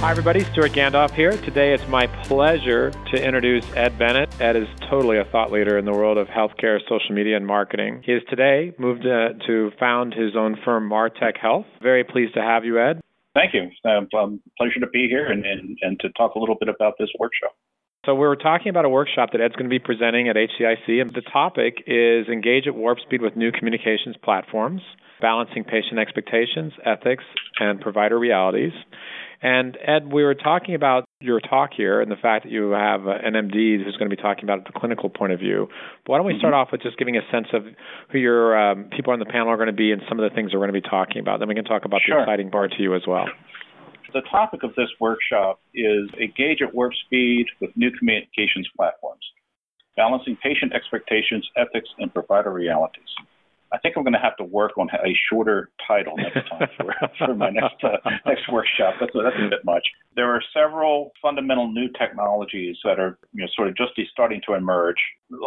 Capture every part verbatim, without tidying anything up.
Hi, everybody. Stuart Gandolf here. Today, it's my pleasure to introduce Ed Bennett. Ed is totally a thought leader in the world of healthcare, social media, and marketing. He has today moved to, to found his own firm, MarTech Health. Very pleased to have you, Ed. Thank you. Um, um, pleasure to be here and, and, and to talk a little bit about this workshop. So we were talking about a workshop that Ed's going to be presenting at H C I C, and the topic is Engage at Warp Speed with New Communications Platforms, Balancing Patient Expectations, Ethics, and Provider Realities. And Ed, we were talking about your talk here and the fact that you have an M D who's going to be talking about the clinical point of view. But why don't we start mm-hmm. off with just giving a sense of who your um, people on the panel are going to be and some of the things we're going to be talking about. Then we can talk about sure. the exciting part to you as well. The topic of this workshop is Engage at Warp Speed with New Communications Platforms, Balancing Patient Expectations, Ethics, and Provider Realities. I think I'm going to have to work on a shorter title next time for, for my next uh, next workshop. That's, that's a bit much. There are several fundamental new technologies that are you know, sort of just starting to emerge.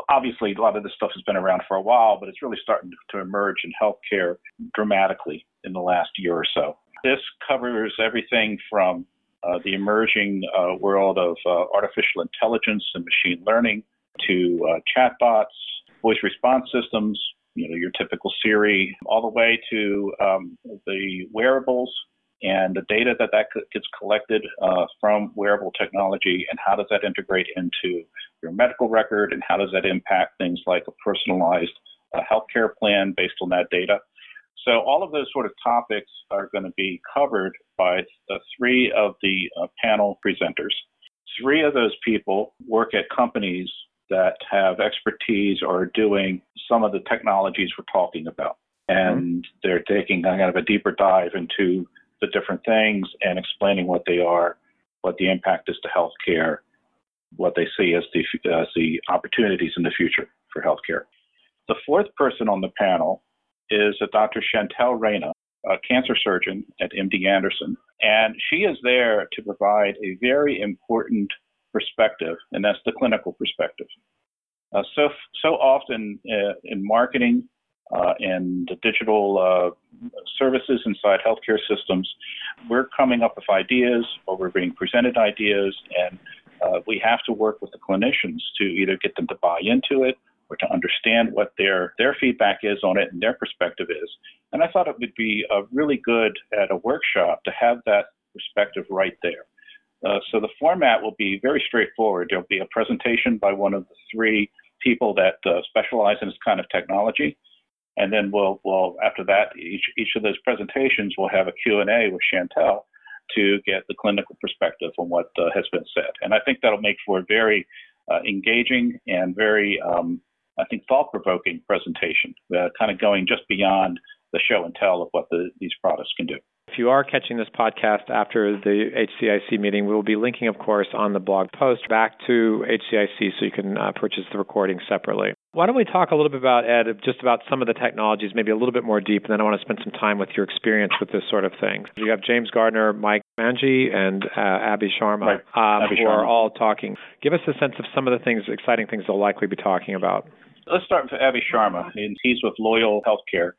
Obviously, a lot of this stuff has been around for a while, but it's really starting to emerge in healthcare dramatically in the last year or so. This covers everything from uh, the emerging uh, world of uh, artificial intelligence and machine learning to uh, chatbots, voice response systems, you know, your typical Siri, all the way to um, the wearables and the data that, that gets collected uh, from wearable technology, and how does that integrate into your medical record, and how does that impact things like a personalized uh, healthcare plan based on that data. So all of those sort of topics are going to be covered by the three of the uh, panel presenters. Three of those people work at companies that have expertise or are doing some of the technologies we're talking about. And mm-hmm. they're taking kind of a deeper dive into the different things and explaining what they are, what the impact is to healthcare, what they see as the, as the opportunities in the future for healthcare. The fourth person on the panel is a Doctor Chantal Reyna, a cancer surgeon at M D Anderson. And she is there to provide a very important perspective, and that's the clinical perspective. Uh, so so often uh, in marketing uh, and the digital uh, services inside healthcare systems, we're coming up with ideas or we're being presented ideas, and uh, we have to work with the clinicians to either get them to buy into it or to understand what their, their feedback is on it and their perspective is. And I thought it would be uh, really good at a workshop to have that perspective right there. Uh, so the format will be very straightforward. There'll be a presentation by one of the three people that uh, specialize in this kind of technology. And then we'll, we'll after that, each, each of those presentations will have a Q and A with Chantal to get the clinical perspective on what uh, has been said. And I think that'll make for a very uh, engaging and very, um, I think, thought-provoking presentation, uh, kind of going just beyond the show and tell of what the, these products can do. If you are catching this podcast after the H C I C meeting, we will be linking, of course, on the blog post back to H C I C so you can uh, purchase the recording separately. Why don't we talk a little bit about, Ed, just about some of the technologies, maybe a little bit more deep, and then I want to spend some time with your experience with this sort of thing. You have James Gardner, Mike Manji, and uh, Abhi Sharma, right. um, Abhi who Sharma. are all talking. Give us a sense of some of the things, exciting things they'll likely be talking about. Let's start with Abhi Sharma. He's with Loyal Healthcare,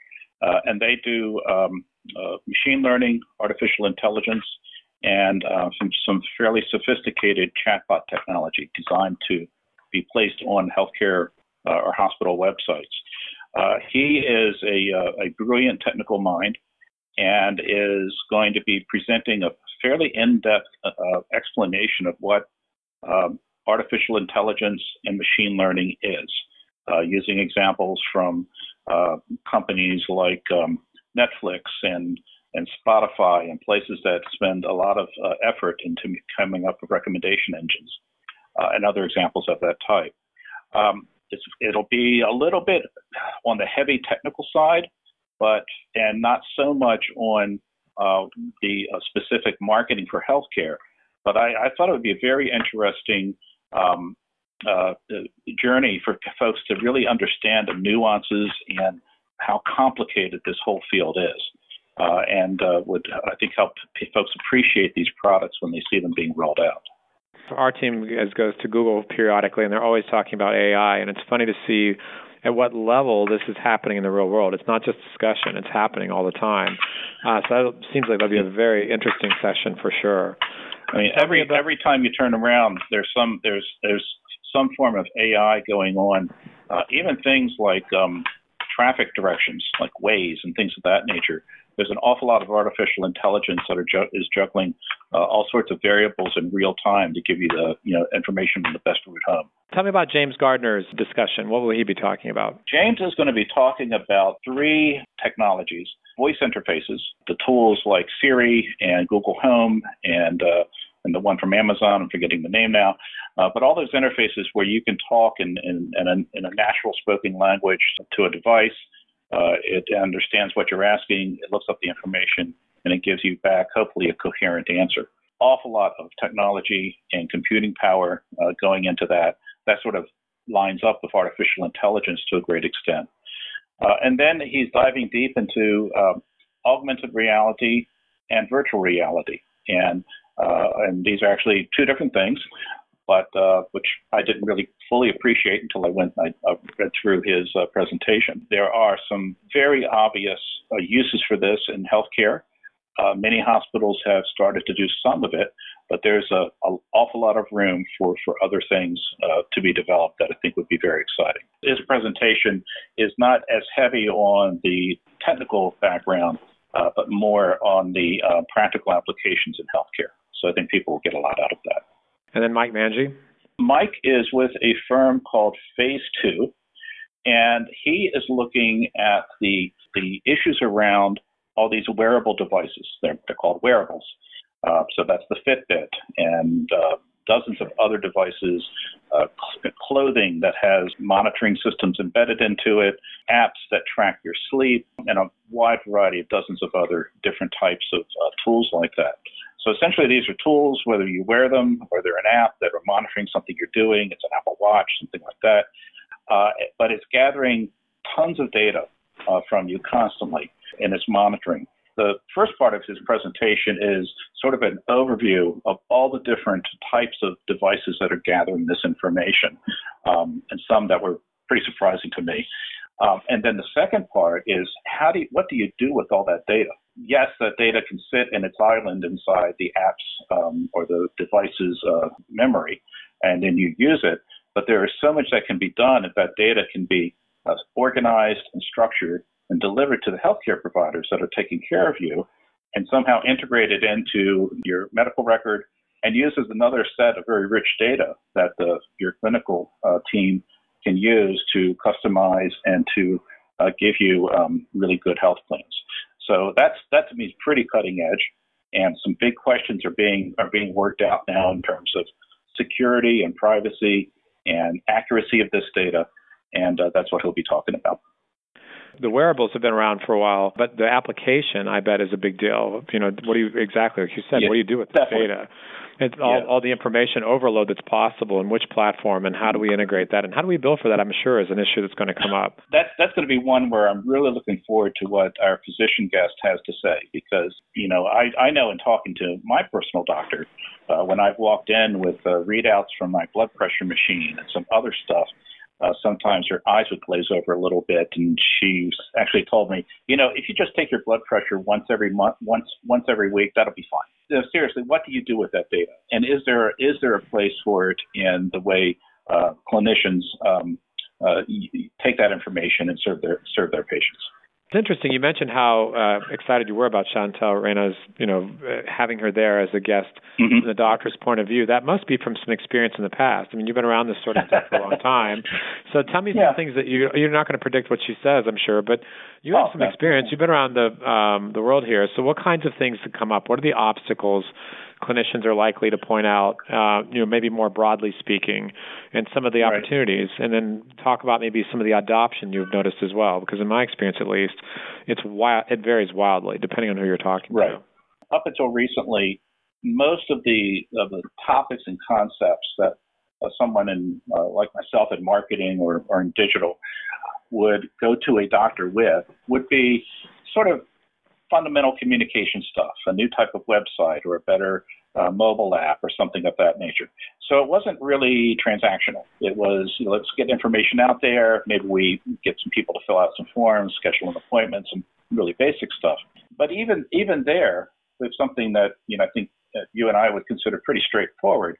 uh, and they do... Um, Uh, machine learning, artificial intelligence, and uh, some, some fairly sophisticated chatbot technology designed to be placed on healthcare uh, or hospital websites. Uh, he is a, uh, a brilliant technical mind and is going to be presenting a fairly in-depth uh, explanation of what um, artificial intelligence and machine learning is, uh, using examples from uh, companies like um, Netflix and, and Spotify and places that spend a lot of uh, effort into coming up with recommendation engines uh, and other examples of that type. Um, it's, it'll be a little bit on the heavy technical side, but and not so much on uh, the uh, specific marketing for healthcare. But I, I thought it would be a very interesting um, uh, journey for folks to really understand the nuances and how complicated this whole field is, uh, and uh, would, I think, help p- folks appreciate these products when they see them being rolled out. Our team is, goes to Google periodically, and they're always talking about A I, and it's funny to see at what level this is happening in the real world. It's not just discussion. It's happening all the time. Uh, so that seems like that would be a very interesting session for sure. I mean, every about- every time you turn around, there's some there's there's some form of A I going on. Uh, even things like um, traffic directions, like Waze and things of that nature. There's an awful lot of artificial intelligence that are ju- is juggling uh, all sorts of variables in real time to give you the you know information on the best route home. Tell me about James Gardner's discussion. What will he be talking about? James is going to be talking about three technologies: voice interfaces, the tools like Siri and Google Home, and uh, and the one from Amazon. I'm forgetting the name now. Uh, but all those interfaces where you can talk in in, in, a, in a natural spoken language to a device. Uh, it understands what you're asking, it looks up the information, and it gives you back, hopefully, a coherent answer. Awful lot of technology and computing power uh, going into that. That sort of lines up with artificial intelligence to a great extent. Uh, and then he's diving deep into um, augmented reality and virtual reality. And, uh, and these are actually two different things, but uh, which I didn't really fully appreciate until I went and I uh, read through his uh, presentation. There are some very obvious uh, uses for this in healthcare. Uh, many hospitals have started to do some of it, but there's an awful lot of room for, for other things uh, to be developed that I think would be very exciting. His presentation is not as heavy on the technical background, uh, but more on the uh, practical applications in healthcare. So I think people will get a lot out of that. And then Mike Manji. Mike is with a firm called Phase Two, and he is looking at the the issues around all these wearable devices. They're, they're called wearables. Uh, so that's the Fitbit and uh, dozens of other devices, uh, clothing that has monitoring systems embedded into it, apps that track your sleep, and a wide variety of dozens of other different types of uh, tools like that. So essentially, these are tools, whether you wear them or they're an app that are monitoring something you're doing. It's an Apple Watch, something like that. Uh, but it's gathering tons of data uh, from you constantly, and it's monitoring. The first part of his presentation is sort of an overview of all the different types of devices that are gathering this information, um, and some that were pretty surprising to me. Um, and then the second part is how do you, what do you do with all that data? Yes, that data can sit in its island inside the app's um, or the device's uh, memory, and then you use it. But there is so much that can be done if that data can be uh, organized and structured and delivered to the healthcare providers that are taking care of you and somehow integrated into your medical record and used as another set of very rich data that the, your clinical uh, team can use to customize and to uh, give you um, really good health plans. So that's that to me is pretty cutting edge, and some big questions are being are being worked out now in terms of security and privacy and accuracy of this data, and uh, that's what he'll be talking about. The wearables have been around for a while, but the application, I bet, is a big deal. You know, what do you exactly, like you said, yeah, what do you do with the data? It's all, yeah. all the information overload that's possible, and which platform, and how do we integrate that, and how do we bill for that? I'm sure is an issue that's going to come up. That's that's going to be one where I'm really looking forward to what our physician guest has to say, because you know I, I know in talking to my personal doctor, uh, when I've walked in with uh, readouts from my blood pressure machine and some other stuff. Uh, sometimes her eyes would glaze over a little bit, and she actually told me, you know, if you just take your blood pressure once every month, once once every week, that'll be fine. You know, seriously, what do you do with that data? And is there is there a place for it in the way uh, clinicians um, uh, take that information and serve their serve their patients? It's interesting. You mentioned how uh, excited you were about Chantal Reyna's, you know, uh, having her there as a guest mm-hmm. from the doctor's point of view. That must be from some experience in the past. I mean, you've been around this sort of stuff for a long time. So tell me yeah. some things that you, you're not going to predict what she says, I'm sure, but you have oh, some okay. experience. You've been around the um, the world here. So what kinds of things that come up? What are the obstacles clinicians are likely to point out, uh, you know, maybe more broadly speaking, and some of the right. opportunities, and then talk about maybe some of the adoption you've noticed as well, because in my experience, at least, it's wild, it varies wildly depending on who you're talking right. to. Up until recently, most of the of the topics and concepts that uh, someone in uh, like myself in marketing or, or in digital would go to a doctor with would be sort of fundamental communication stuff, a new type of website or a better uh, mobile app or something of that nature. So it wasn't really transactional. It was, you know, let's get information out there. Maybe we get some people to fill out some forms, schedule an appointment, some really basic stuff. But even even there, with something that, you know, I think that you and I would consider pretty straightforward,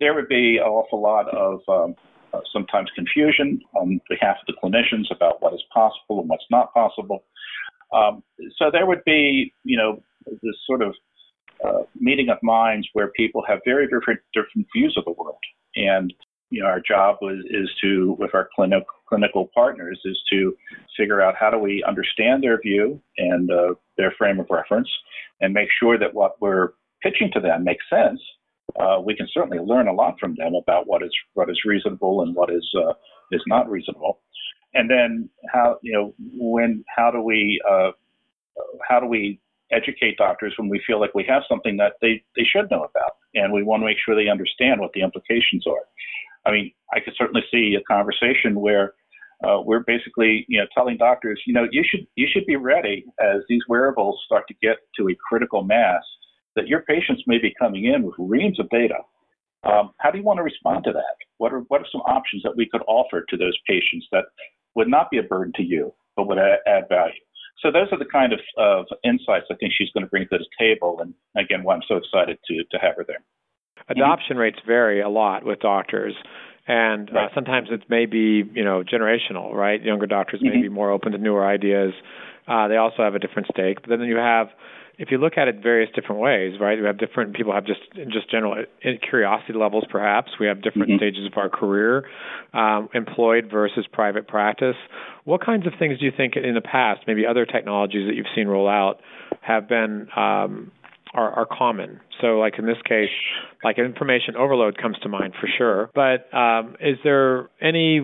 there would be an awful lot of um, uh, sometimes confusion on behalf of the clinicians about what is possible and what's not possible. Um, so there would be, you know, this sort of uh, meeting of minds where people have very different, different views of the world. And, you know, our job was, is to, with our clinic, clinical partners, is to figure out how do we understand their view and uh, their frame of reference and make sure that what we're pitching to them makes sense. Uh, we can certainly learn a lot from them about what is what is reasonable and what is uh, is not reasonable, and then how you know when how do we uh, how do we educate doctors when we feel like we have something that they, they should know about, and we want to make sure they understand what the implications are. I mean, I could certainly see a conversation where uh, we're basically you know telling doctors you know you should you should be ready as these wearables start to get to a critical mass that your patients may be coming in with reams of data. Um, how do you want to respond to that? What are what are some options that we could offer to those patients that would not be a burden to you, but would add, add value? So those are the kind of, of insights I think she's going to bring to the table. And again, why I'm so excited to to have her there. Adoption rates vary a lot with doctors. And uh, right. sometimes it may be, you know, generational, right? Younger doctors mm-hmm. may be more open to newer ideas. Uh, they also have a different stake. But then you have, if you look at it various different ways, right? We have different people have just just general curiosity levels, perhaps. We have different mm-hmm. stages of our career, um, employed versus private practice. What kinds of things do you think in the past, maybe other technologies that you've seen roll out, have been um, are, are common? So, like in this case, like information overload comes to mind for sure. But um, is there any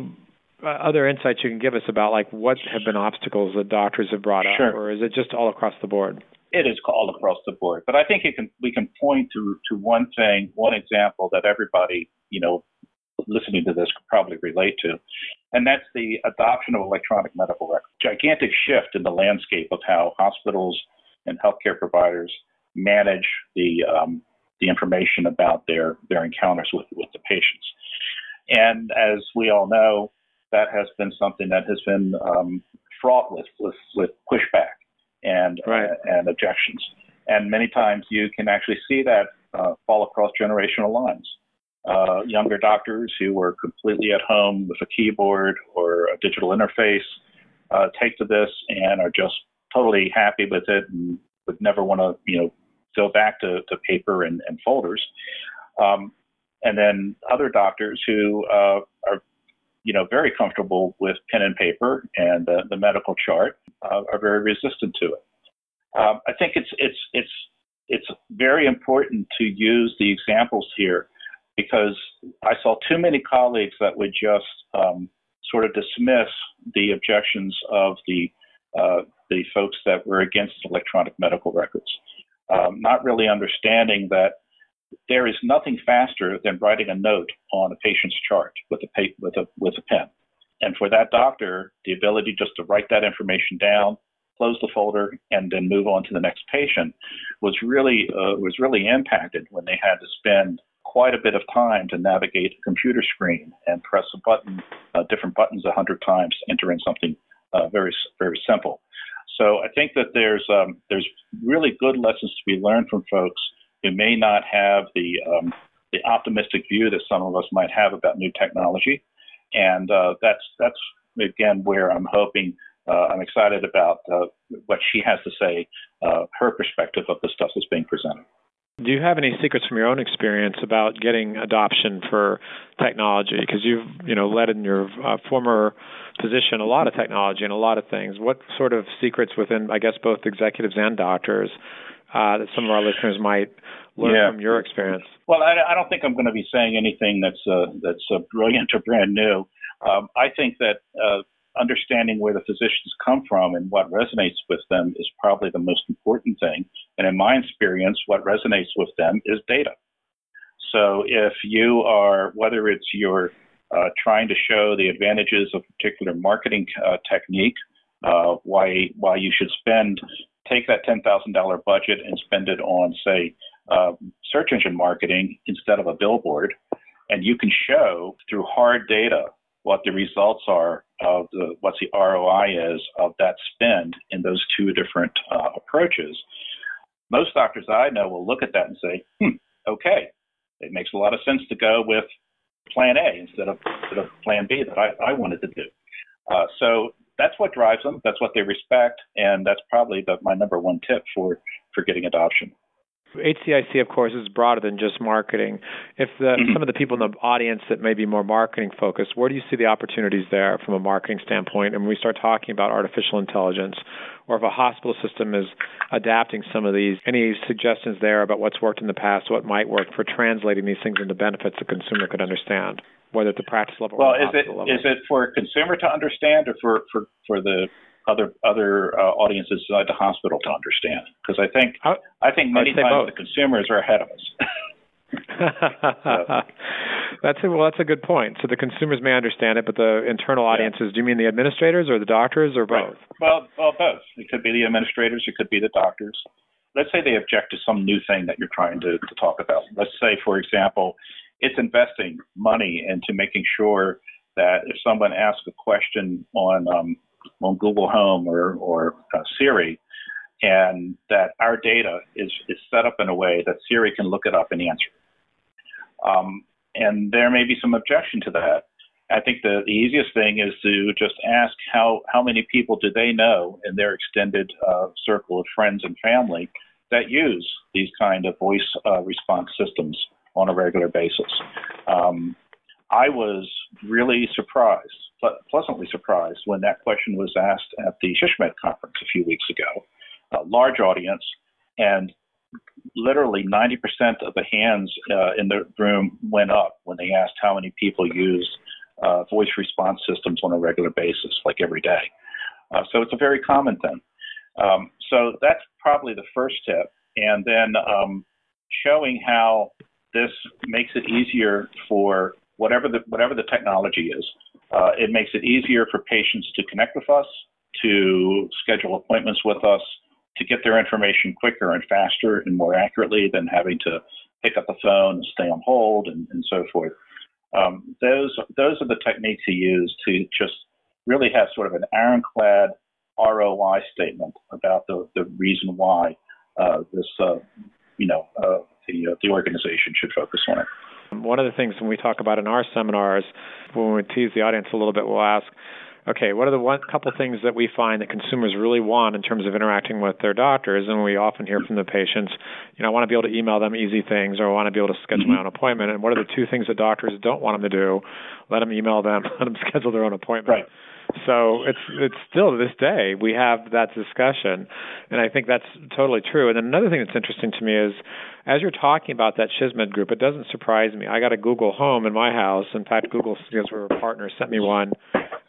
Uh, other insights you can give us about like what have been obstacles that doctors have brought up, sure. or is it just all across the board? It is all across the board, but I think it can, we can point to, to one thing, one example that everybody, you know, listening to this could probably relate to, and that's the adoption of electronic medical records. Gigantic shift in the landscape of how hospitals and healthcare providers manage the um, the information about their, their encounters with, with the patients. And as we all know, that has been something that has been um, fraught with, with, with pushback and right. uh, and objections. And many times you can actually see that uh, fall across generational lines. Uh, younger doctors who were completely at home with a keyboard or a digital interface uh, take to this and are just totally happy with it and would never want to, you know, go back to, to paper and, and folders. Um, and then other doctors who uh, are you know, very comfortable with pen and paper and uh, the medical chart uh, are very resistant to it. Um, I think it's it's it's it's very important to use the examples here because I saw too many colleagues that would just um, sort of dismiss the objections of the uh, the folks that were against electronic medical records, um, not really understanding that there is nothing faster than writing a note on a patient's chart with a, pa- with a with a pen. And for that doctor, the ability just to write that information down, close the folder, and then move on to the next patient was really uh, was really impacted when they had to spend quite a bit of time to navigate a computer screen and press a button, uh, different buttons a hundred times, enter in something uh, very very simple. So I think that there's um, there's really good lessons to be learned from folks who may not have the um, the optimistic view that some of us might have about new technology, and uh, that's that's again where I'm hoping uh, I'm excited about uh, what she has to say, uh, her perspective of the stuff that's being presented. Do you have any secrets from your own experience about getting adoption for technology? Because you've you know led in your uh, former position a lot of technology and a lot of things. What sort of secrets within, I guess, both executives and doctors Uh, that some of our listeners might learn yeah. from your experience? Well, I, I don't think I'm going to be saying anything that's uh, that's uh, brilliant or brand new. Um, I think that uh, understanding where the physicians come from and what resonates with them is probably the most important thing. And in my experience, what resonates with them is data. So if you are, whether it's you're uh, trying to show the advantages of a particular marketing uh, technique, uh, why why you should spend take that ten thousand dollars budget and spend it on, say, uh, search engine marketing instead of a billboard, and you can show through hard data what the results are of the, what the R O I is of that spend in those two different uh, approaches, most doctors I know will look at that and say, hmm, okay, it makes a lot of sense to go with plan A instead of, instead of plan B that I, I wanted to do. Uh, so that's what drives them. That's what they respect. And that's probably the, my number one tip for, for getting adoption. H C I C, of course, is broader than just marketing. If the, mm-hmm. some of the people in the audience that may be more marketing-focused, where do you see the opportunities there from a marketing standpoint? And when we start talking about artificial intelligence, or if a hospital system is adapting some of these, any suggestions there about what's worked in the past, what might work for translating these things into benefits the consumer could understand, whether at the practice level well, or the hospital level? Well, is it for a consumer to understand or for, for, for the other other uh, audiences inside the hospital to understand? Because I think I, I think many times both. The consumers are ahead of us. so. That's a, well, that's a good point. So the consumers may understand it, but the internal audiences, yeah. do you mean the administrators or the doctors or both? Right. Well, well, both. It could be the administrators. It could be the doctors. Let's say they object to some new thing that you're trying to, to talk about. Let's say, for example, it's investing money into making sure that if someone asks a question on um, on Google Home or, or uh, Siri, and that our data is, is set up in a way that Siri can look it up and answer. Um, and there may be some objection to that. I think the, the easiest thing is to just ask how, how many people do they know in their extended uh, circle of friends and family that use these kind of voice uh, response systems on a regular basis. Um, I was really surprised, pleasantly surprised, when that question was asked at the Shishmed conference a few weeks ago. A large audience, and literally ninety percent of the hands uh, in the room went up when they asked how many people use uh, voice response systems on a regular basis, like every day. Uh, so it's a very common thing. Um, so that's probably the first tip. And then um, showing how this makes it easier for Whatever the whatever the technology is, uh, it makes it easier for patients to connect with us, to schedule appointments with us, to get their information quicker and faster and more accurately than having to pick up the phone and stay on hold and, and so forth. Um, those those are the techniques you use to just really have sort of an ironclad R O I statement about the, the reason why uh, this uh, you know uh, the uh, the organization should focus on it. One of the things when we talk about in our seminars, when we tease the audience a little bit, we'll ask, okay, what are the one couple things that we find that consumers really want in terms of interacting with their doctors? And we often hear from the patients, you know, I want to be able to email them easy things, or I want to be able to schedule my own appointment. And what are the two things that doctors don't want them to do? Let them email them, let them schedule their own appointment. Right. So it's it's still to this day, we have that discussion. And I think that's totally true. And then another thing that's interesting to me is, as you're talking about that Shishmed group, it doesn't surprise me. I got a Google Home in my house. In fact, Google, because we're a partner, sent me one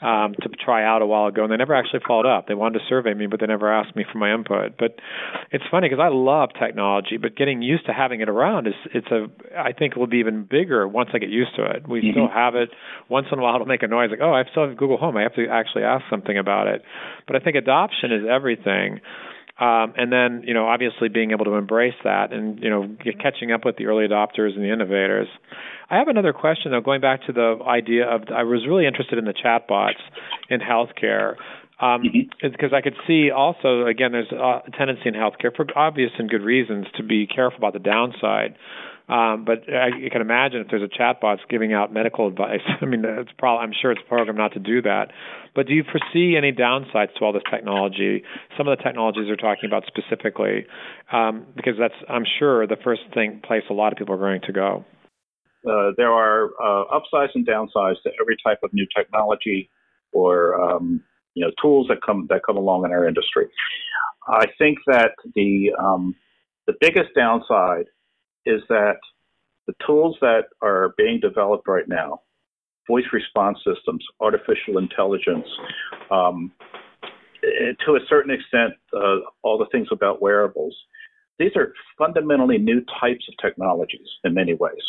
um, to try out a while ago, and they never actually followed up. They wanted to survey me, but they never asked me for my input. But it's funny because I love technology, but getting used to having it around, is it's a I think it will be even bigger once I get used to it. We mm-hmm. still have it. Once in a while, it'll make a noise like, oh, I still have Google Home. I have to actually ask something about it. But I think adoption is everything. Um, and then, you know, obviously being able to embrace that and, you know, get catching up with the early adopters and the innovators. I have another question, though, going back to the idea of I was really interested in the chatbots in healthcare. Um, because I could see also, again, there's a tendency in healthcare for obvious and good reasons to be careful about the downside. Um, but I, you can imagine if there's a chatbot giving out medical advice, I mean, it's probably, I'm sure it's programmed not to do that. But do you foresee any downsides to all this technology? Some of the technologies you're talking about specifically, um, because that's, I'm sure, the first thing place a lot of people are going to go. Uh, there are uh, upsides and downsides to every type of new technology or um, you know, tools that come that come along in our industry. I think that the um, the biggest downside is that the tools that are being developed right now, voice response systems, artificial intelligence, um, to a certain extent, uh, all the things about wearables, these are fundamentally new types of technologies in many ways.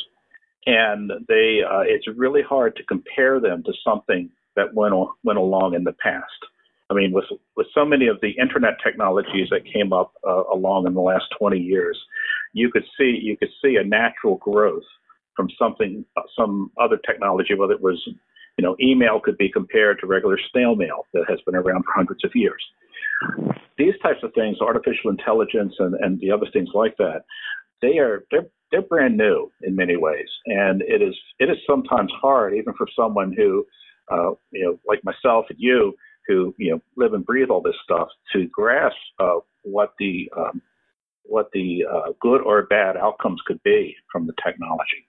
And they uh, it's really hard to compare them to something that went on, went along in the past. I mean, with with so many of the internet technologies that came up uh, along in the last twenty years, you could see you could see a natural growth from something, some other technology, whether it was, you know, email could be compared to regular snail mail that has been around for hundreds of years. These types of things, artificial intelligence and, and the other things like that, they are they're they're brand new in many ways, and it is it is sometimes hard even for someone who, uh, you know, like myself and you, who you know live and breathe all this stuff, to grasp uh, what the um, what the uh, good or bad outcomes could be from the technology.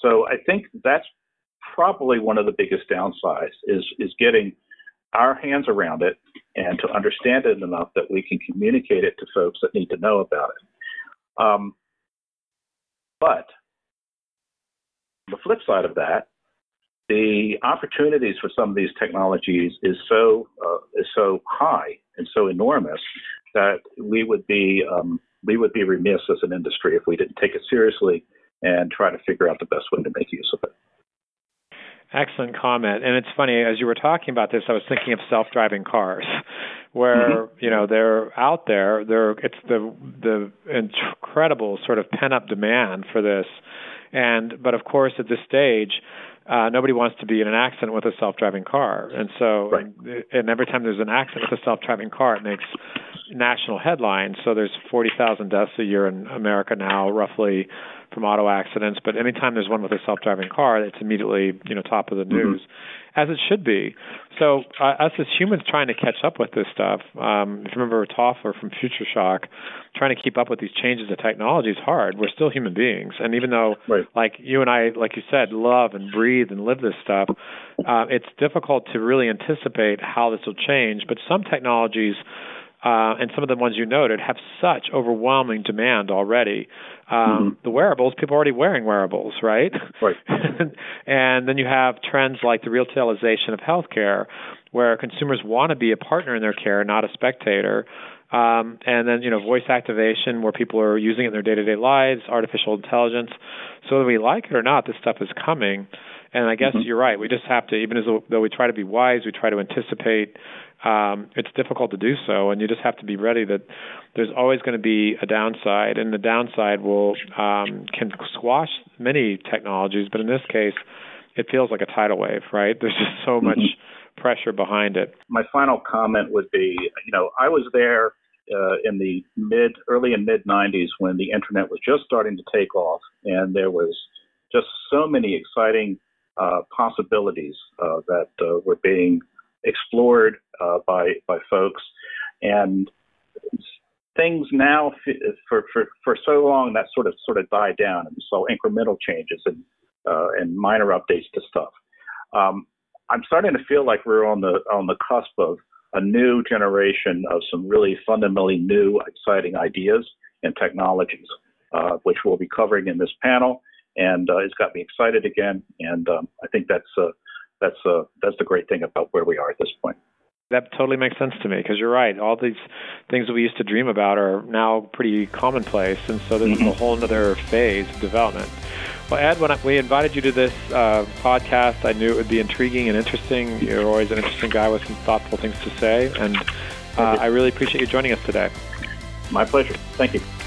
So I think that's probably one of the biggest downsides is is getting our hands around it and to understand it enough that we can communicate it to folks that need to know about it. Um, but the flip side of that, the opportunities for some of these technologies is so uh, is so high and so enormous that we would be um, we would be remiss as an industry if we didn't take it seriously and try to figure out the best way to make use of it. Excellent comment. And it's funny, as you were talking about this, I was thinking of self-driving cars where, mm-hmm. you know, they're out there. They're, it's the the incredible sort of pent-up demand for this. And but, of course, at this stage, uh, nobody wants to be in an accident with a self-driving car. And so right. and, and every time there's an accident with a self-driving car, it makes national headlines. So there's forty thousand deaths a year in America now, roughly, from auto accidents. But anytime there's one with a self-driving car, it's immediately, you know, top of the news, mm-hmm. as it should be. So uh, us as humans trying to catch up with this stuff, um, if you remember Toffler from Future Shock, trying to keep up with these changes in technology is hard. We're still human beings. And even though, right. like you and I, like you said, love and breathe and live this stuff, uh, it's difficult to really anticipate how this will change. But some technologies, Uh, and some of the ones you noted, have such overwhelming demand already. Um, mm-hmm. The wearables, people are already wearing wearables, right? Right. And then you have trends like the retailization of healthcare, where consumers want to be a partner in their care, not a spectator. Um, and then, you know, voice activation where people are using it in their day-to-day lives, artificial intelligence. So whether we like it or not, this stuff is coming. And I guess mm-hmm. you're right. We just have to, even as though we try to be wise, we try to anticipate. Um, it's difficult to do so. And you just have to be ready that there's always going to be a downside. And the downside will um, can squash many technologies. But in this case, it feels like a tidal wave, right? There's just so mm-hmm. much pressure behind it. My final comment would be, you know, I was there Uh, in the mid, early and mid nineties when the internet was just starting to take off, and there was just so many exciting uh, possibilities uh, that uh, were being explored uh, by by folks, and things now for, for, for so long that sort of sort of died down, and we saw incremental changes and uh, and minor updates to stuff. Um, I'm starting to feel like we're on the on the cusp of a new generation of some really fundamentally new, exciting ideas and technologies, uh, which we'll be covering in this panel. And uh, it's got me excited again. And um, I think that's uh, that's uh, that's the great thing about where we are at this point. That totally makes sense to me because you're right. All these things that we used to dream about are now pretty commonplace. And so this mm-hmm. is a whole other phase of development. Well, Ed, when we invited you to this uh, podcast, I knew it would be intriguing and interesting. You're always an interesting guy with some thoughtful things to say, and uh, I really appreciate you joining us today. My pleasure. Thank you.